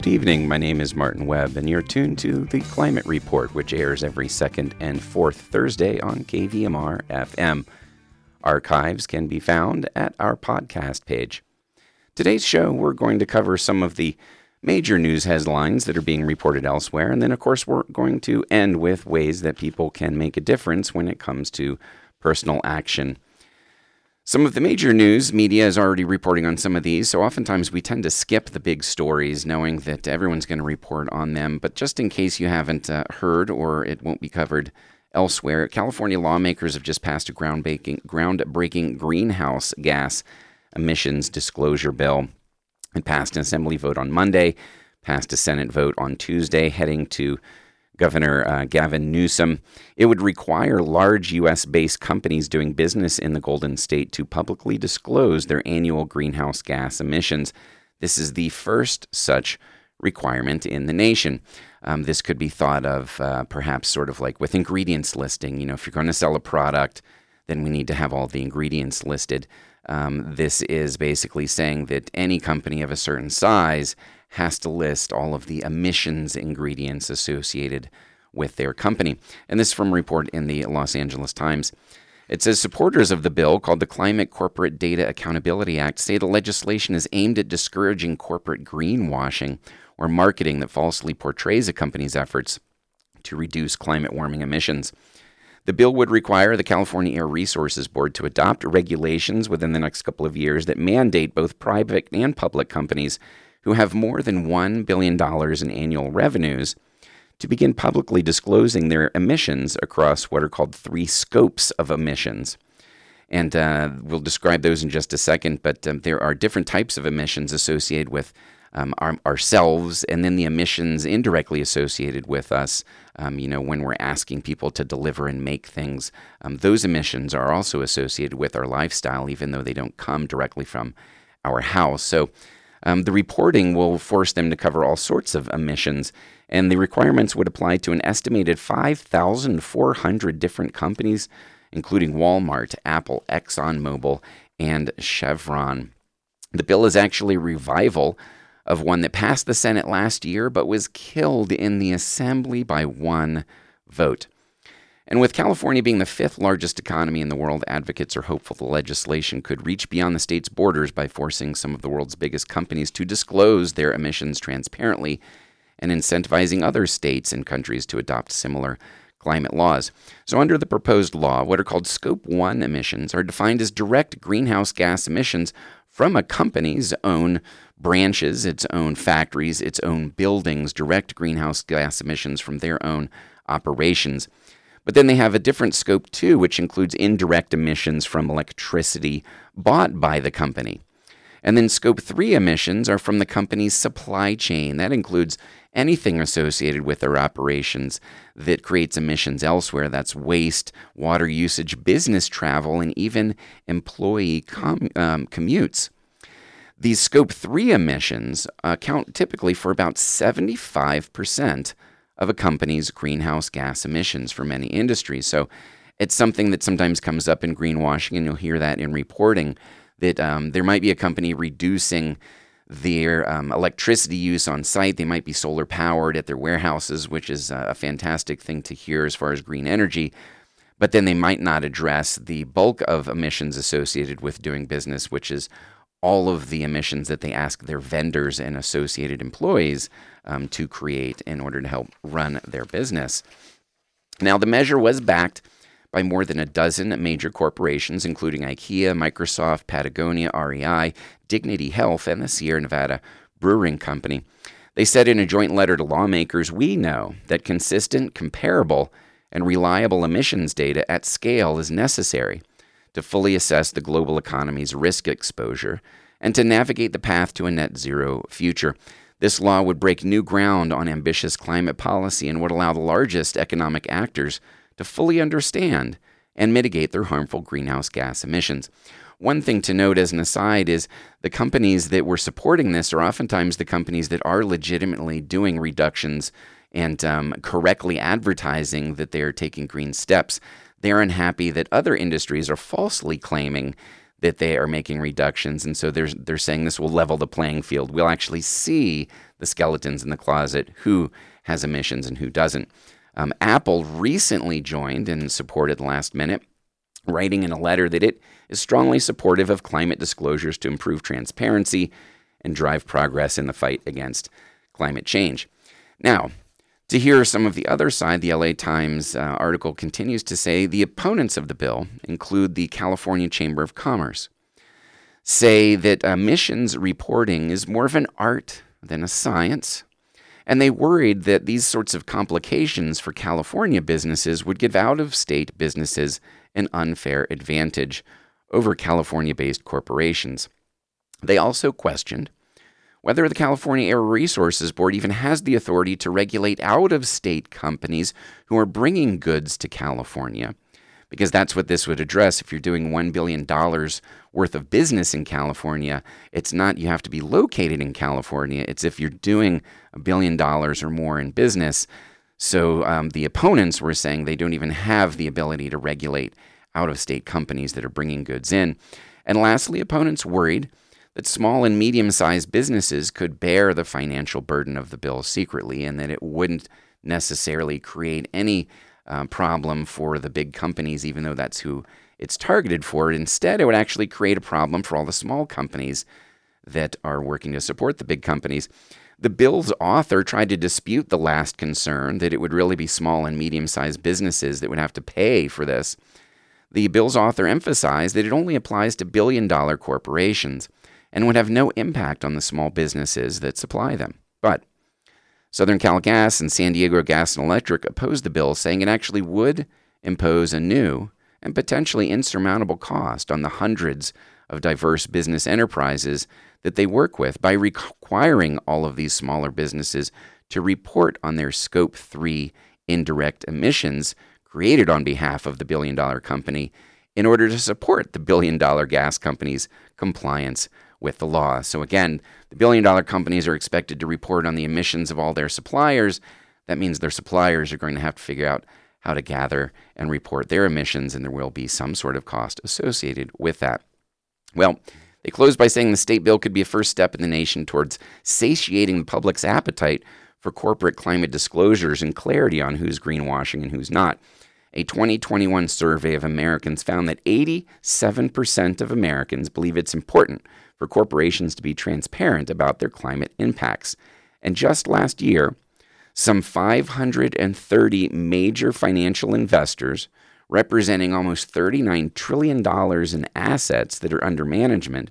Good evening, my name is Martin Webb, and you're tuned to The Climate Report, which airs every second and fourth Thursday on KVMR-FM. Archives can be found at our podcast page. Today's show, we're going to cover some of the major news headlines that are being reported elsewhere, and then, of course, we're going to end with ways that people can make a difference when it comes to personal action. Some of the major news media is already reporting on some of these, so oftentimes we tend to skip the big stories knowing that everyone's going to report on them. But just in case you haven't heard or it won't be covered elsewhere, California lawmakers have just passed a groundbreaking greenhouse gas emissions disclosure bill. It passed an assembly vote on Monday, passed a Senate vote on Tuesday, heading to Governor Gavin Newsom. It would require large U.S.-based companies doing business in the Golden State to publicly disclose their annual greenhouse gas emissions. This is the first such requirement in the nation. This could be thought of perhaps sort of like with ingredients listing. You know, if you're going to sell a product, then we need to have all the ingredients listed. This is basically saying that any company of a certain size has to list all of the emissions ingredients associated with their company. And this is from a report in the Los Angeles Times. It says supporters of the bill, called the Climate Corporate Data Accountability Act, say the legislation is aimed at discouraging corporate greenwashing or marketing that falsely portrays a company's efforts to reduce climate warming emissions. The bill would require the California Air Resources Board to adopt regulations within the next couple of years that mandate both private and public companies who have more than $1 billion in annual revenues to begin publicly disclosing their emissions across what are called three scopes of emissions. And we'll describe those in just a second, but there are different types of emissions associated with ourselves, and then the emissions indirectly associated with us, when we're asking people to deliver and make things. Those emissions are also associated with our lifestyle, even though they don't come directly from our house. So the reporting will force them to cover all sorts of emissions, and the requirements would apply to an estimated 5,400 different companies, including Walmart, Apple, ExxonMobil, and Chevron. The bill is actually a revival of one that passed the Senate last year but was killed in the Assembly by one vote. And with California being the fifth largest economy in the world, advocates are hopeful the legislation could reach beyond the state's borders by forcing some of the world's biggest companies to disclose their emissions transparently and incentivizing other states and countries to adopt similar climate laws. So under the proposed law, what are called Scope 1 emissions are defined as direct greenhouse gas emissions from a company's own branches, its own factories, its own buildings, direct greenhouse gas emissions from their own operations. But then they have a different Scope 2, which includes indirect emissions from electricity bought by the company. And then Scope 3 emissions are from the company's supply chain. That includes anything associated with their operations that creates emissions elsewhere. That's waste, water usage, business travel, and even employee commutes. These Scope 3 emissions account typically for about 75% of a company's greenhouse gas emissions for many industries. So it's something that sometimes comes up in greenwashing, and you'll hear that in reporting, that there might be a company reducing their electricity use on site. They might be solar powered at their warehouses, which is a fantastic thing to hear as far as green energy. But then they might not address the bulk of emissions associated with doing business, which is all of the emissions that they ask their vendors and associated employees to create in order to help run their business. Now, the measure was backed by more than a dozen major corporations, including IKEA, Microsoft, Patagonia, REI, Dignity Health, and the Sierra Nevada Brewing Company. They said in a joint letter to lawmakers, "We know that consistent, comparable, and reliable emissions data at scale is necessary to fully assess the global economy's risk exposure and to navigate the path to a net zero future. This law would break new ground on ambitious climate policy and would allow the largest economic actors to fully understand and mitigate their harmful greenhouse gas emissions." One thing to note as an aside is the companies that were supporting this are oftentimes the companies that are legitimately doing reductions and correctly advertising that they're taking green steps. They're unhappy that other industries are falsely claiming that they are making reductions. And so they're saying this will level the playing field. We'll actually see the skeletons in the closet, who has emissions and who doesn't. Apple recently joined and supported last minute, writing in a letter that it is strongly supportive of climate disclosures to improve transparency and drive progress in the fight against climate change. Now, to hear some of the other side, the LA Times article continues to say the opponents of the bill include the California Chamber of Commerce, say that emissions reporting is more of an art than a science, and they worried that these sorts of complications for California businesses would give out-of-state businesses an unfair advantage over California-based corporations. They also questioned whether the California Air Resources Board even has the authority to regulate out-of-state companies who are bringing goods to California, because that's what this would address. If you're doing $1 billion worth of business in California, it's not you have to be located in California. It's if you're doing $1 billion or more in business. So the opponents were saying they don't even have the ability to regulate out-of-state companies that are bringing goods in. And lastly, opponents worried that small and medium-sized businesses could bear the financial burden of the bill secretly, and that it wouldn't necessarily create any problem for the big companies, even though that's who it's targeted for. Instead, it would actually create a problem for all the small companies that are working to support the big companies. The bill's author tried to dispute the last concern, that it would really be small and medium-sized businesses that would have to pay for this. The bill's author emphasized that it only applies to billion-dollar corporations and would have no impact on the small businesses that supply them. But Southern Cal Gas and San Diego Gas and Electric opposed the bill, saying it actually would impose a new and potentially insurmountable cost on the hundreds of diverse business enterprises that they work with by requiring all of these smaller businesses to report on their Scope 3 indirect emissions created on behalf of the billion-dollar company in order to support the billion-dollar gas company's compliance with the law. So again, the billion-dollar companies are expected to report on the emissions of all their suppliers. That means their suppliers are going to have to figure out how to gather and report their emissions, and there will be some sort of cost associated with that. Well, they closed by saying the state bill could be a first step in the nation towards satiating the public's appetite for corporate climate disclosures and clarity on who's greenwashing and who's not. A 2021 survey of Americans found that 87% of Americans believe it's important for corporations to be transparent about their climate impacts. And just last year, some 530 major financial investors, representing almost $39 trillion in assets that are under management,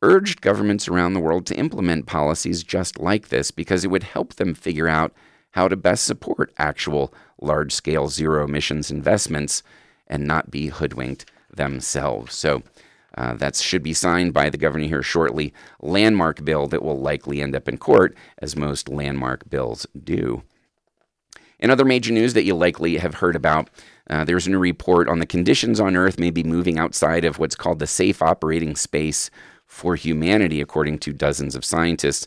urged governments around the world to implement policies just like this, because it would help them figure out how to best support actual large-scale zero-emissions investments and not be hoodwinked themselves. So that should be signed by the governor here shortly. Landmark bill that will likely end up in court, as most landmark bills do. In other major news that you likely have heard about, there's a new report on the conditions on Earth may be moving outside of what's called the safe operating space for humanity, according to dozens of scientists.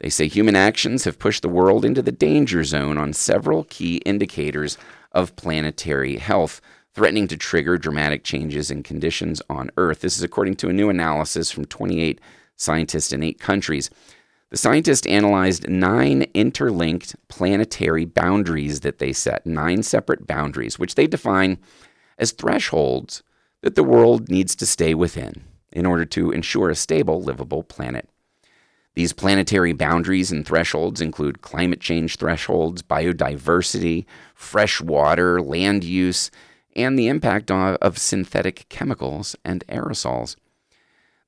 They say human actions have pushed the world into the danger zone on several key indicators of planetary health, threatening to trigger dramatic changes in conditions on Earth. This is according to a new analysis from 28 scientists in 8 countries. The scientists analyzed 9 interlinked planetary boundaries that they set, 9 separate boundaries, which they define as thresholds that the world needs to stay within in order to ensure a stable, livable planet. These planetary boundaries and thresholds include climate change thresholds, biodiversity, fresh water, land use, and the impact of synthetic chemicals and aerosols.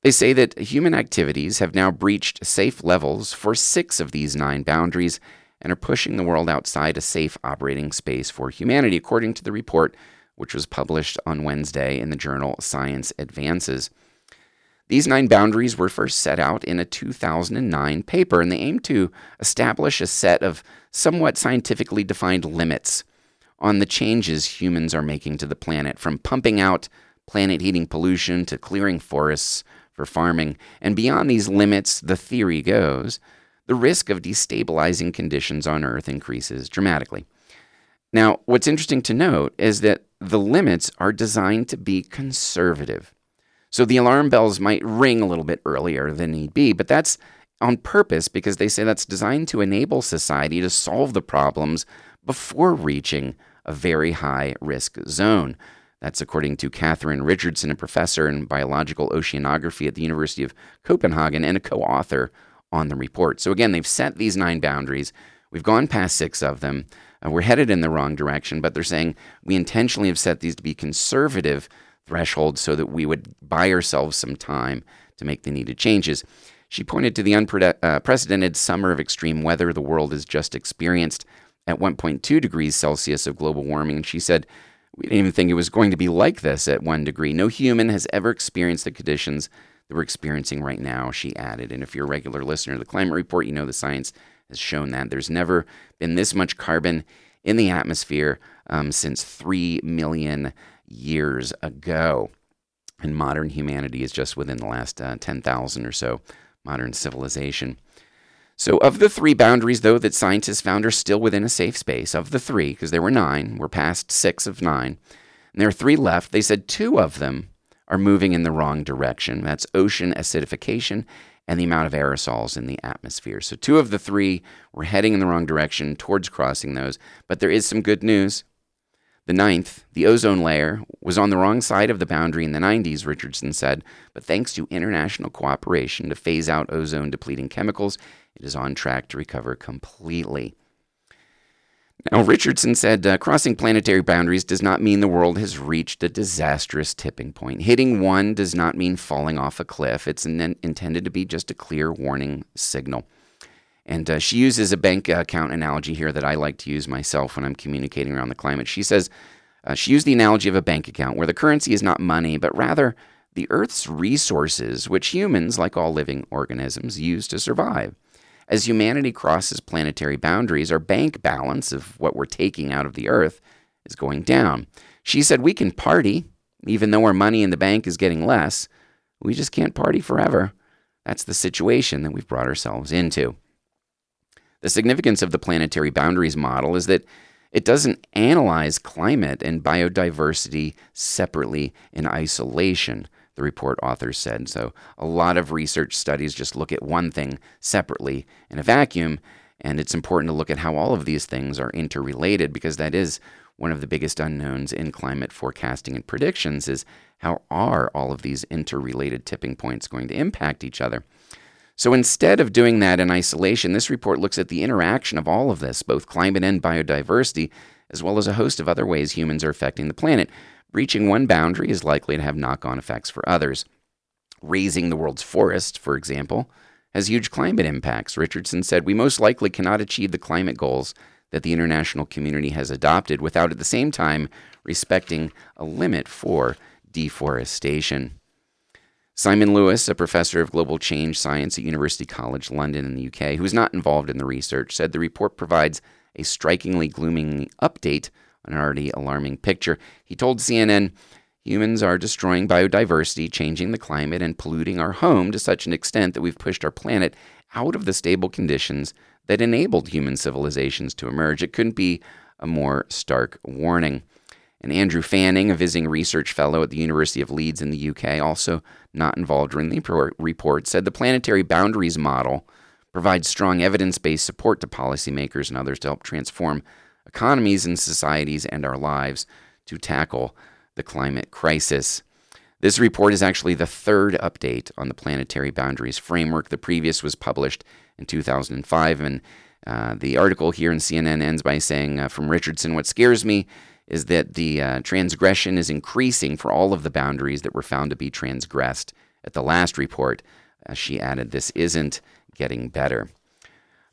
They say that human activities have now breached safe levels for 6 of these 9 boundaries and are pushing the world outside a safe operating space for humanity, according to the report, which was published on Wednesday in the journal Science Advances. These 9 boundaries were first set out in a 2009 paper, and they aim to establish a set of somewhat scientifically defined limits on the changes humans are making to the planet, from pumping out planet-heating pollution to clearing forests for farming. And beyond these limits, the theory goes, the risk of destabilizing conditions on Earth increases dramatically. Now, what's interesting to note is that the limits are designed to be conservative, So the alarm bells might ring a little bit earlier than need be, but that's on purpose because they say that's designed to enable society to solve the problems before reaching a very high risk zone. That's according to Catherine Richardson, a professor in biological oceanography at the University of Copenhagen and a co-author on the report. So again, they've set these 9 boundaries. We've gone past 6 of them. We're headed in the wrong direction, but they're saying we intentionally have set these to be conservative thresholds so that we would buy ourselves some time to make the needed changes. She pointed to the unprecedented summer of extreme weather the world has just experienced at 1.2 degrees Celsius of global warming. And she said, we didn't even think it was going to be like this at 1 degree. No human has ever experienced the conditions that we're experiencing right now, she added. And if you're a regular listener to the Climate Report, you know the science has shown that. There's never been this much carbon in the atmosphere since 3 million years ago. And modern humanity is just within the last 10,000 or so, modern civilization. So of the 3 boundaries, though, that scientists found are still within a safe space, of the 3, because there were 9, we're past 6 of 9, and there are 3 left. They said 2 of them are moving in the wrong direction. That's ocean acidification and the amount of aerosols in the atmosphere. So 2 of the 3 were heading in the wrong direction towards crossing those, but there is some good news. The 9th, the ozone layer, was on the wrong side of the boundary in the 90s, Richardson said, but thanks to international cooperation to phase out ozone-depleting chemicals, it is on track to recover completely. Now, Richardson said, crossing planetary boundaries does not mean the world has reached a disastrous tipping point. Hitting one does not mean falling off a cliff. It's intended to be just a clear warning signal. And she uses a bank account analogy here that I like to use myself when I'm communicating around the climate. She says she used the analogy of a bank account where the currency is not money, but rather the Earth's resources, which humans, like all living organisms, use to survive. As humanity crosses planetary boundaries, our bank balance of what we're taking out of the Earth is going down. She said we can party, even though our money in the bank is getting less. We just can't party forever. That's the situation that we've brought ourselves into. The significance of the planetary boundaries model is that it doesn't analyze climate and biodiversity separately in isolation, the report authors said. So a lot of research studies just look at one thing separately in a vacuum, and it's important to look at how all of these things are interrelated because that is one of the biggest unknowns in climate forecasting and predictions is how are all of these interrelated tipping points going to impact each other? So instead of doing that in isolation, this report looks at the interaction of all of this, both climate and biodiversity, as well as a host of other ways humans are affecting the planet. Breaching one boundary is likely to have knock-on effects for others. Raising the world's forests, for example, has huge climate impacts. Richardson said, we most likely cannot achieve the climate goals that the international community has adopted without at the same time respecting a limit for deforestation. Simon Lewis, a professor of global change science at University College London in the UK, who is not involved in the research, said the report provides a strikingly glooming update on an already alarming picture. He told CNN, humans are destroying biodiversity, changing the climate, and polluting our home to such an extent that we've pushed our planet out of the stable conditions that enabled human civilizations to emerge. It couldn't be a more stark warning. And Andrew Fanning, a visiting research fellow at the University of Leeds in the UK, also not involved in the report, said the planetary boundaries model provides strong evidence-based support to policymakers and others to help transform economies and societies and our lives to tackle the climate crisis. This report is actually the 3rd update on the planetary boundaries framework. The previous was published in 2005, and the article here in CNN ends by saying, from Richardson, what scares me is that the transgression is increasing for all of the boundaries that were found to be transgressed at the last report. She added, this isn't getting better.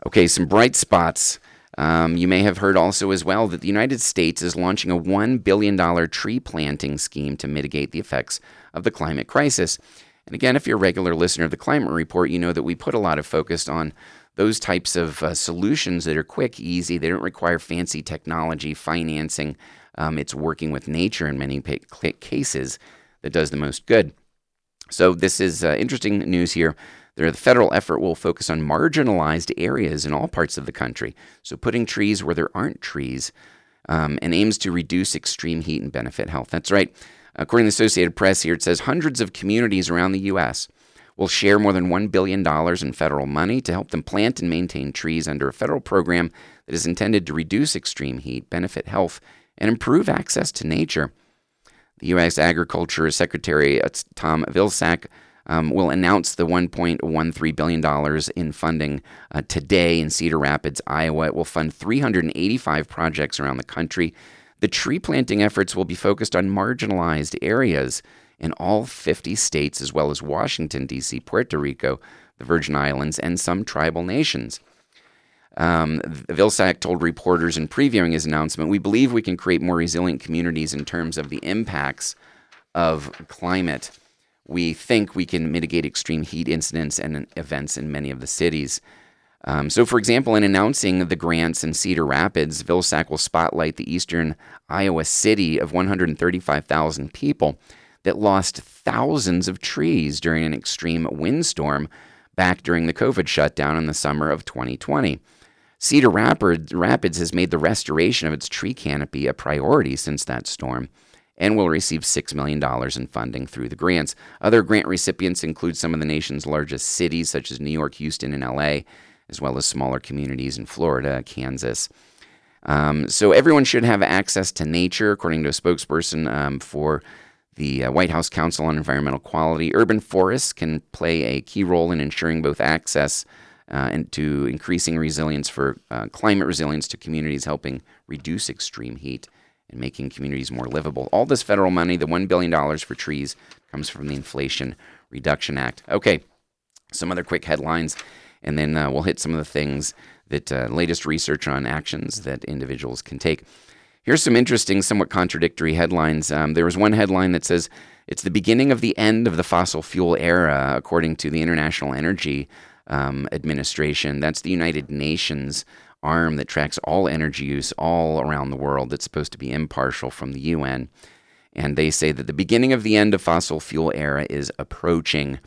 Okay, some bright spots. You may have heard also as well that the United States is launching a $1 billion tree planting scheme to mitigate the effects of the climate crisis. And again, if you're a regular listener of the Climate Report, you know that we put a lot of focus on those types of solutions that are quick, easy. They don't require fancy technology, financing. It's working with nature in many cases that does the most good. So this is interesting news here. The federal effort will focus on marginalized areas in all parts of the country. So putting trees where there aren't trees and aims to reduce extreme heat and benefit health. That's right. According to the Associated Press here, it says hundreds of communities around the U.S. will share more than $1 billion in federal money to help them plant and maintain trees under a federal program that is intended to reduce extreme heat, benefit health, and improve access to nature. The U.S. Agriculture Secretary Tom Vilsack will announce the $1.13 billion in funding today in Cedar Rapids, Iowa. It will fund 385 projects around the country. The tree planting efforts will be focused on marginalized areas in all 50 states, as well as Washington, D.C., Puerto Rico, the Virgin Islands, and some tribal nations. Vilsack told reporters in previewing his announcement, "We believe we can create more resilient communities in terms of the impacts of climate. We think we can mitigate extreme heat incidents and events in many of the cities." So, for example, in announcing the grants in Cedar Rapids, Vilsack will spotlight the eastern Iowa city of 135,000 people that lost thousands of trees during an extreme windstorm back during the COVID shutdown in the summer of 2020. Cedar Rapids has made the restoration of its tree canopy a priority since that storm and will receive $6 million in funding through the grants. Other grant recipients include some of the nation's largest cities, such as New York, Houston, and L.A., as well as smaller communities in Florida, Kansas. So everyone should have access to nature, according to a spokesperson for the White House Council on Environmental Quality. Urban forests can play a key role in ensuring both access and to increasing resilience for climate resilience to communities, helping reduce extreme heat and making communities more livable. All this federal money, the $1 billion for trees, comes from the Inflation Reduction Act. Okay, some other quick headlines. And then we'll hit some of the things that latest research on actions that individuals can take. Here's some interesting, somewhat contradictory headlines. There was one headline that says, it's the beginning of the end of the fossil fuel era, according to the International Energy Administration. That's the United Nations arm that tracks all energy use all around the world. That's supposed to be impartial from the UN. And they say that the beginning of the end of fossil fuel era is approaching.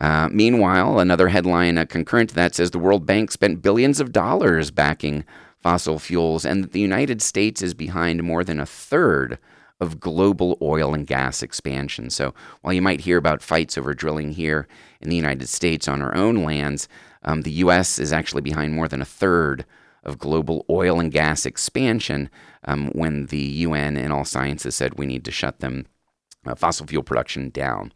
Meanwhile, another headline concurrent to that says the World Bank spent billions of dollars backing fossil fuels and that the United States is behind more than a third of global oil and gas expansion. So while you might hear about fights over drilling here in the United States on our own lands, the U.S. is actually behind more than a third of global oil and gas expansion when the UN and all sciences said we need to shut them fossil fuel production down.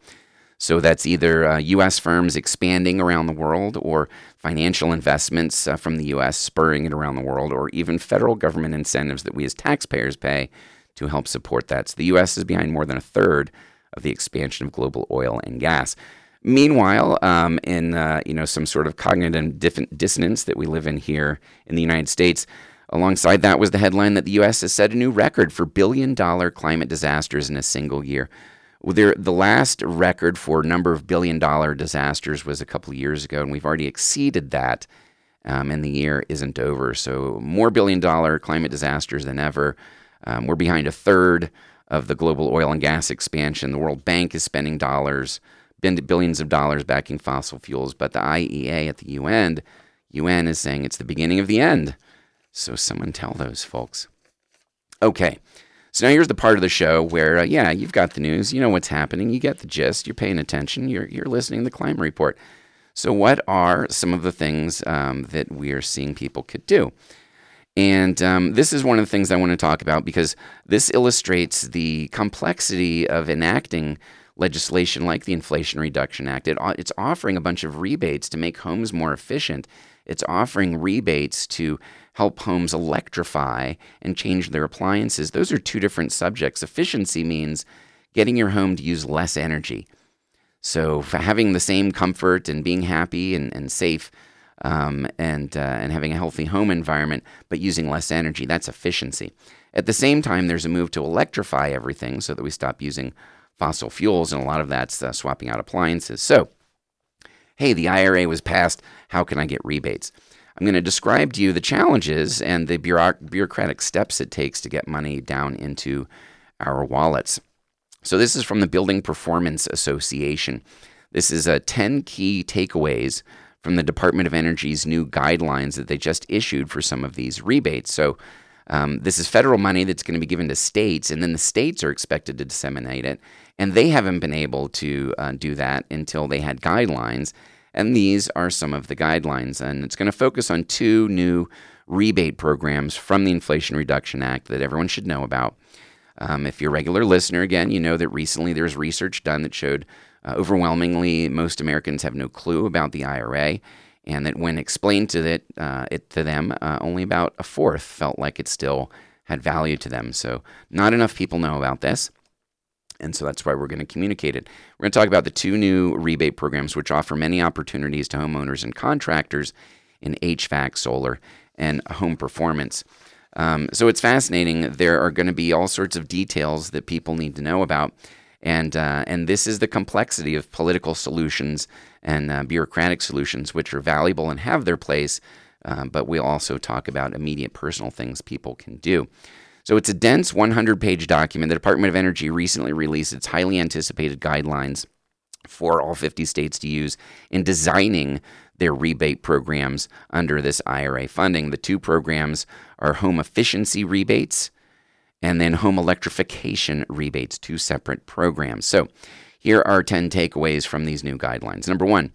So that's either U.S. firms expanding around the world or financial investments from the U.S. spurring it around the world, or even federal government incentives that we as taxpayers pay to help support that. So the U.S. is behind more than a third of the expansion of global oil and gas. Meanwhile, in some sort of cognitive dissonance that we live in here in the United States, alongside that was the headline that the U.S. has set a new record for billion-dollar climate disasters in a single year. The last record for number of billion-dollar disasters was a couple of years ago, and we've already exceeded that, and the year isn't over. So more billion-dollar climate disasters than ever. We're behind a third of the global oil and gas expansion. The World Bank is spending billions of dollars backing fossil fuels, but the IEA at the UN is saying it's the beginning of the end. So someone tell those folks. Okay. So now here's the part of the show where, you've got the news, you know what's happening, you get the gist, you're paying attention, you're listening to the Climate Report. So what are some of the things that we are seeing people could do? And this is one of the things I want to talk about because this illustrates the complexity of enacting legislation like the Inflation Reduction Act. It's offering a bunch of rebates to make homes more efficient. It's offering rebates to help homes electrify and change their appliances. Those are two different subjects. Efficiency means getting your home to use less energy. So having the same comfort and being happy and safe and having a healthy home environment, but using less energy, that's efficiency. At the same time, there's a move to electrify everything so that we stop using fossil fuels, and a lot of that's swapping out appliances. So, hey, the IRA was passed. How can I get rebates? I'm going to describe to you the challenges and the bureaucratic steps it takes to get money down into our wallets. So this is from the Building Performance Association. This is 10 key takeaways from the Department of Energy's new guidelines that they just issued for some of these rebates. So This is federal money that's going to be given to states, and then the states are expected to disseminate it. And they haven't been able to do that until they had guidelines. And these are some of the guidelines. And it's going to focus on two new rebate programs from the Inflation Reduction Act that everyone should know about. If you're a regular listener, again, you know that recently there was research done that showed overwhelmingly most Americans have no clue about the IRA, and that when explained to them, only about a fourth felt like it still had value to them. So not enough people know about this, and so that's why we're going to communicate it. We're going to talk about the two new rebate programs, which offer many opportunities to homeowners and contractors in HVAC, solar, and home performance. So it's fascinating. There are going to be all sorts of details that people need to know about. And this is the complexity of political solutions and bureaucratic solutions, which are valuable and have their place. But we'll also talk about immediate personal things people can do. So it's a dense 100-page document. The Department of Energy recently released its highly anticipated guidelines for all 50 states to use in designing their rebate programs under this IRA funding. The two programs are home efficiency rebates and then home electrification rebates, two separate programs. So here are 10 takeaways from these new guidelines. Number one,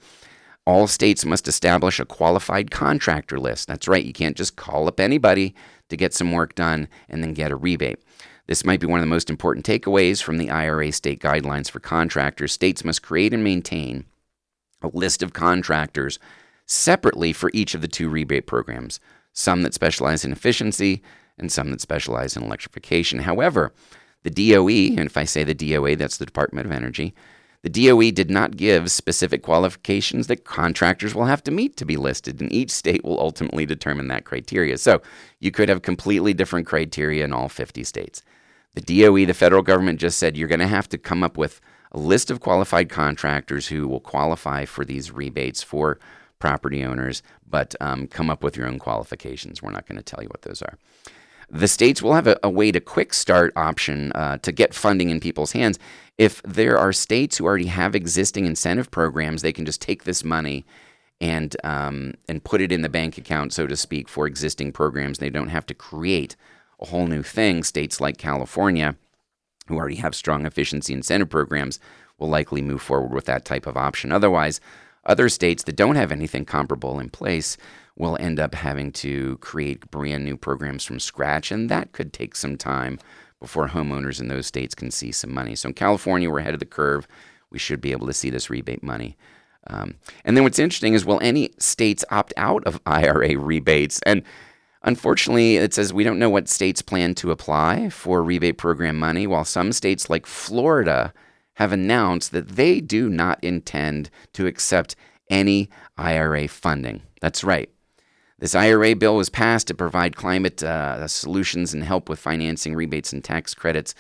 all states must establish a qualified contractor list. That's right, you can't just call up anybody to get some work done and then get a rebate. This might be one of the most important takeaways from the IRA state guidelines for contractors. States must create and maintain a list of contractors separately for each of the two rebate programs, some that specialize in efficiency and some that specialize in electrification. However, the DOE, and if I say the DOE, that's the Department of Energy, the DOE did not give specific qualifications that contractors will have to meet to be listed, and each state will ultimately determine that criteria. So you could have completely different criteria in all 50 states. The DOE, the federal government, just said you're going to have to come up with a list of qualified contractors who will qualify for these rebates for property owners, but come up with your own qualifications. We're not going to tell you what those are. The states will have a way to quick start option to get funding in people's hands. If there are states who already have existing incentive programs, they can just take this money and put it in the bank account, so to speak, for existing programs. They don't have to create a whole new thing. States like California, who already have strong efficiency incentive programs, will likely move forward with that type of option. Otherwise, other states that don't have anything comparable in place will end up having to create brand new programs from scratch, and that could take some time before homeowners in those states can see some money. So in California, we're ahead of the curve. We should be able to see this rebate money. And then what's interesting is, will any states opt out of IRA rebates? And unfortunately, it says we don't know what states plan to apply for rebate program money, while some states like Florida have announced that they do not intend to accept any IRA funding. That's right. This IRA bill was passed to provide climate solutions and help with financing rebates and tax credits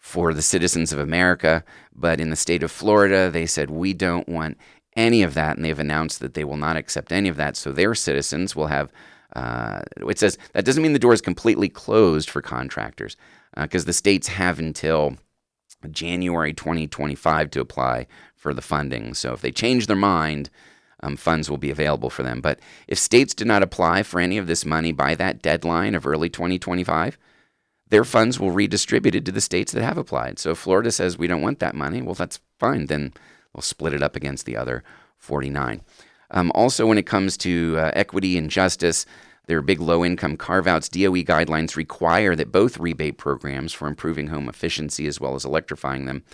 for the citizens of America. But in the state of Florida, they said, we don't want any of that, and they've announced that they will not accept any of that. So their citizens will have it says that doesn't mean the door is completely closed for contractors, because the states have until January 2025 to apply for the funding. So if they change their mind, funds will be available for them. But if states do not apply for any of this money by that deadline of early 2025, their funds will be redistributed to the states that have applied. So if Florida says we don't want that money, well, that's fine. Then we'll split it up against the other 49. Also, when it comes to equity and justice, there are big low-income carve-outs. DOE guidelines require that both rebate programs for improving home efficiency as well as electrifying them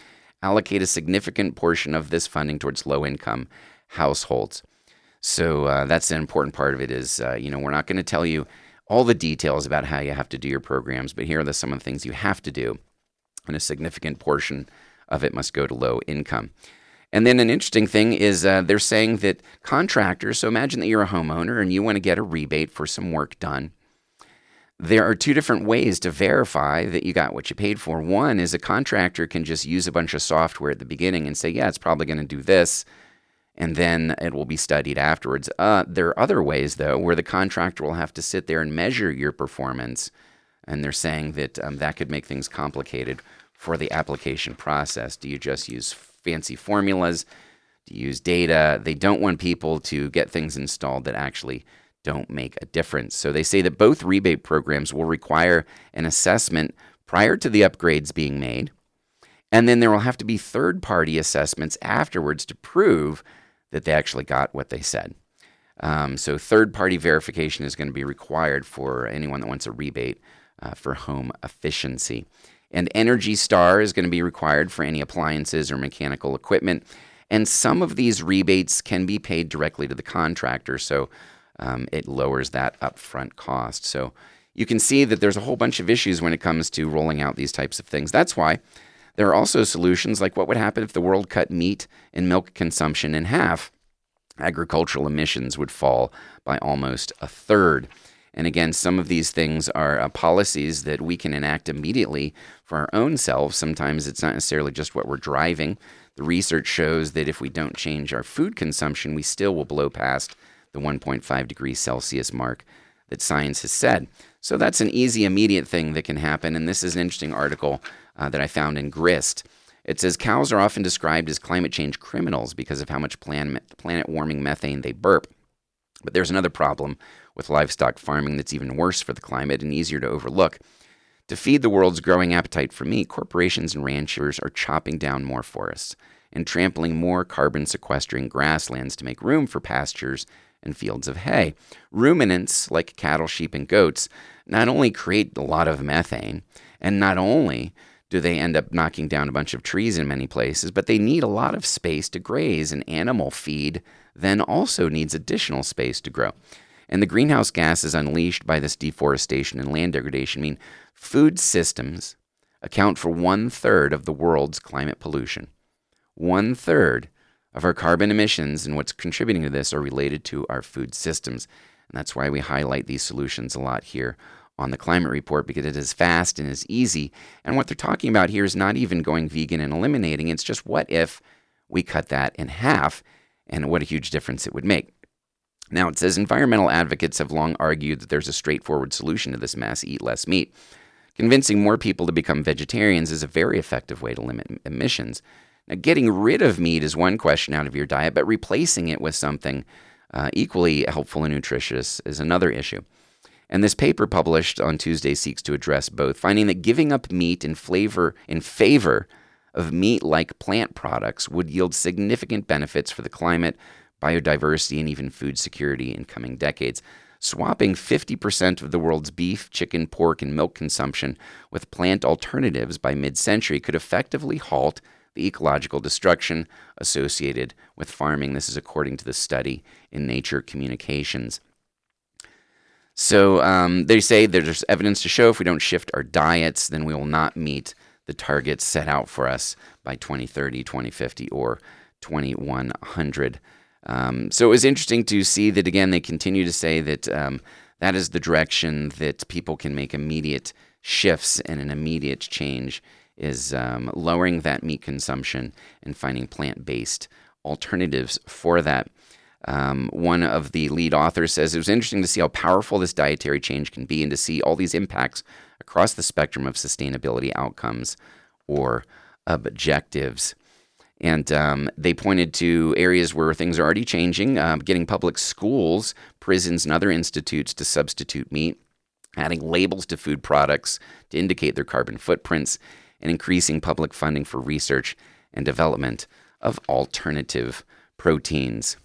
allocate a significant portion of this funding towards low-income households. So that's an important part of it is, we're not going to tell you all the details about how you have to do your programs, but here are some of the things you have to do, and a significant portion of it must go to low income. And then an interesting thing is they're saying that contractors, so imagine that you're a homeowner and you want to get a rebate for some work done. There are two different ways to verify that you got what you paid for. One is a contractor can just use a bunch of software at the beginning and say, yeah, it's probably going to do this, and then it will be studied afterwards. There are other ways, though, where the contractor will have to sit there and measure your performance, and they're saying that that could make things complicated for the application process. Do you just use fancy formulas, to use data? They don't want people to get things installed that actually don't make a difference. So they say that both rebate programs will require an assessment prior to the upgrades being made, and then there will have to be third-party assessments afterwards to prove that they actually got what they said. So third-party verification is going to be required for anyone that wants a rebate for home efficiency. And Energy Star is going to be required for any appliances or mechanical equipment. And some of these rebates can be paid directly to the contractor, so it lowers that upfront cost. So you can see that there's a whole bunch of issues when it comes to rolling out these types of things. That's why there are also solutions like what would happen if the world cut meat and milk consumption in half. Agricultural emissions would fall by almost a third. And again, some of these things are policies that we can enact immediately for our own selves. Sometimes it's not necessarily just what we're driving. The research shows that if we don't change our food consumption, we still will blow past the 1.5 degrees Celsius mark that science has said. So that's an easy, immediate thing that can happen. And this is an interesting article that I found in Grist. It says cows are often described as climate change criminals because of how much planet warming methane they burp. But there's another problem with livestock farming that's even worse for the climate and easier to overlook. To feed the world's growing appetite for meat, corporations and ranchers are chopping down more forests and trampling more carbon-sequestering grasslands to make room for pastures and fields of hay. Ruminants, like cattle, sheep, and goats, not only create a lot of methane, and not only do they end up knocking down a bunch of trees in many places, but they need a lot of space to graze, and animal feed then also needs additional space to grow. And the greenhouse gases unleashed by this deforestation and land degradation mean food systems account for 1/3 of the world's climate pollution. 1/3 of our carbon emissions and what's contributing to this are related to our food systems. And that's why we highlight these solutions a lot here on the Climate Report, because it is fast and is easy. And what they're talking about here is not even going vegan and eliminating. It's just what if we cut that in half and what a huge difference it would make. Now, it says environmental advocates have long argued that there's a straightforward solution to this mess: eat less meat. Convincing more people to become vegetarians is a very effective way to limit emissions. Now, getting rid of meat is one question out of your diet, but replacing it with something equally helpful and nutritious is another issue. And this paper published on Tuesday seeks to address both, finding that giving up meat in flavor in favor of meat-like plant products would yield significant benefits for the climate, biodiversity, and even food security in coming decades. Swapping 50% of the world's beef, chicken, pork, and milk consumption with plant alternatives by mid-century could effectively halt the ecological destruction associated with farming. This is according to the study in Nature Communications. So they say there's evidence to show if we don't shift our diets, then we will not meet the targets set out for us by 2030, 2050, or 2100. So it was interesting to see that, again, they continue to say that that is the direction that people can make immediate shifts, and an immediate change is lowering that meat consumption and finding plant-based alternatives for that. One of the lead authors says it was interesting to see how powerful this dietary change can be and to see all these impacts across the spectrum of sustainability outcomes or objectives. And they pointed to areas where things are already changing, getting public schools, prisons, and other institutes to substitute meat, adding labels to food products to indicate their carbon footprints, and increasing public funding for research and development of alternative proteins.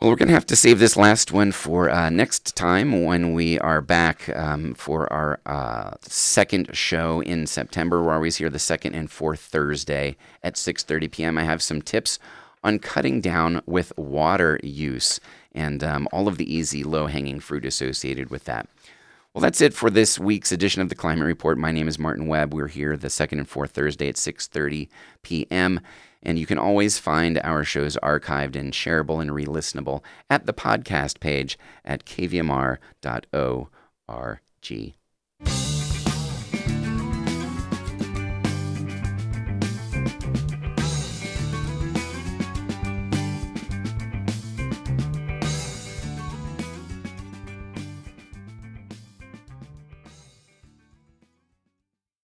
Well, we're going to have to save this last one for next time when we are back for our second show in September. We're always here the second and fourth Thursday at 6:30 p.m. I have some tips on cutting down with water use and all of the easy low-hanging fruit associated with that. Well, that's it for this week's edition of the Climate Report. My name is Martin Webb. We're here the second and fourth Thursday at 6:30 p.m., and you can always find our shows archived and shareable and re-listenable at the podcast page at kvmr.org.